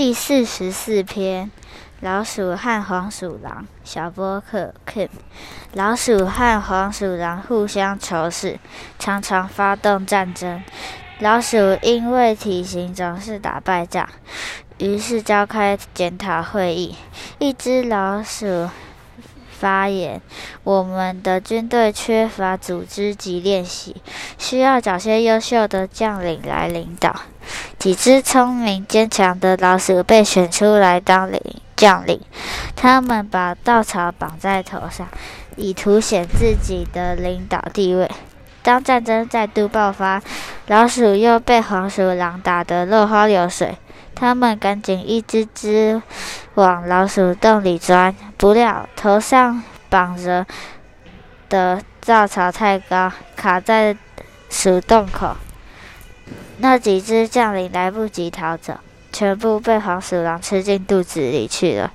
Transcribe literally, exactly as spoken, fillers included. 第四十四篇：老鼠和黄鼠狼。小波克 Kip。 老鼠和黄鼠狼互相仇视，常常发动战争。老鼠因为体型总是打败仗，于是召开检讨会议。一只老鼠发言：我们的军队缺乏组织及练习，需要找些优秀的将领来领导。几只聪明坚强的老鼠被选出来当领将领，他们把稻草绑在头上，以凸显自己的领导地位。当战争再度爆发，老鼠又被黄鼠狼打得落花流水，他们赶紧一只只往老鼠洞里钻，不料头上绑着的稻草太高，卡在鼠洞口。那几只将领来不及逃走，全部被黄鼠狼吃进肚子里去了。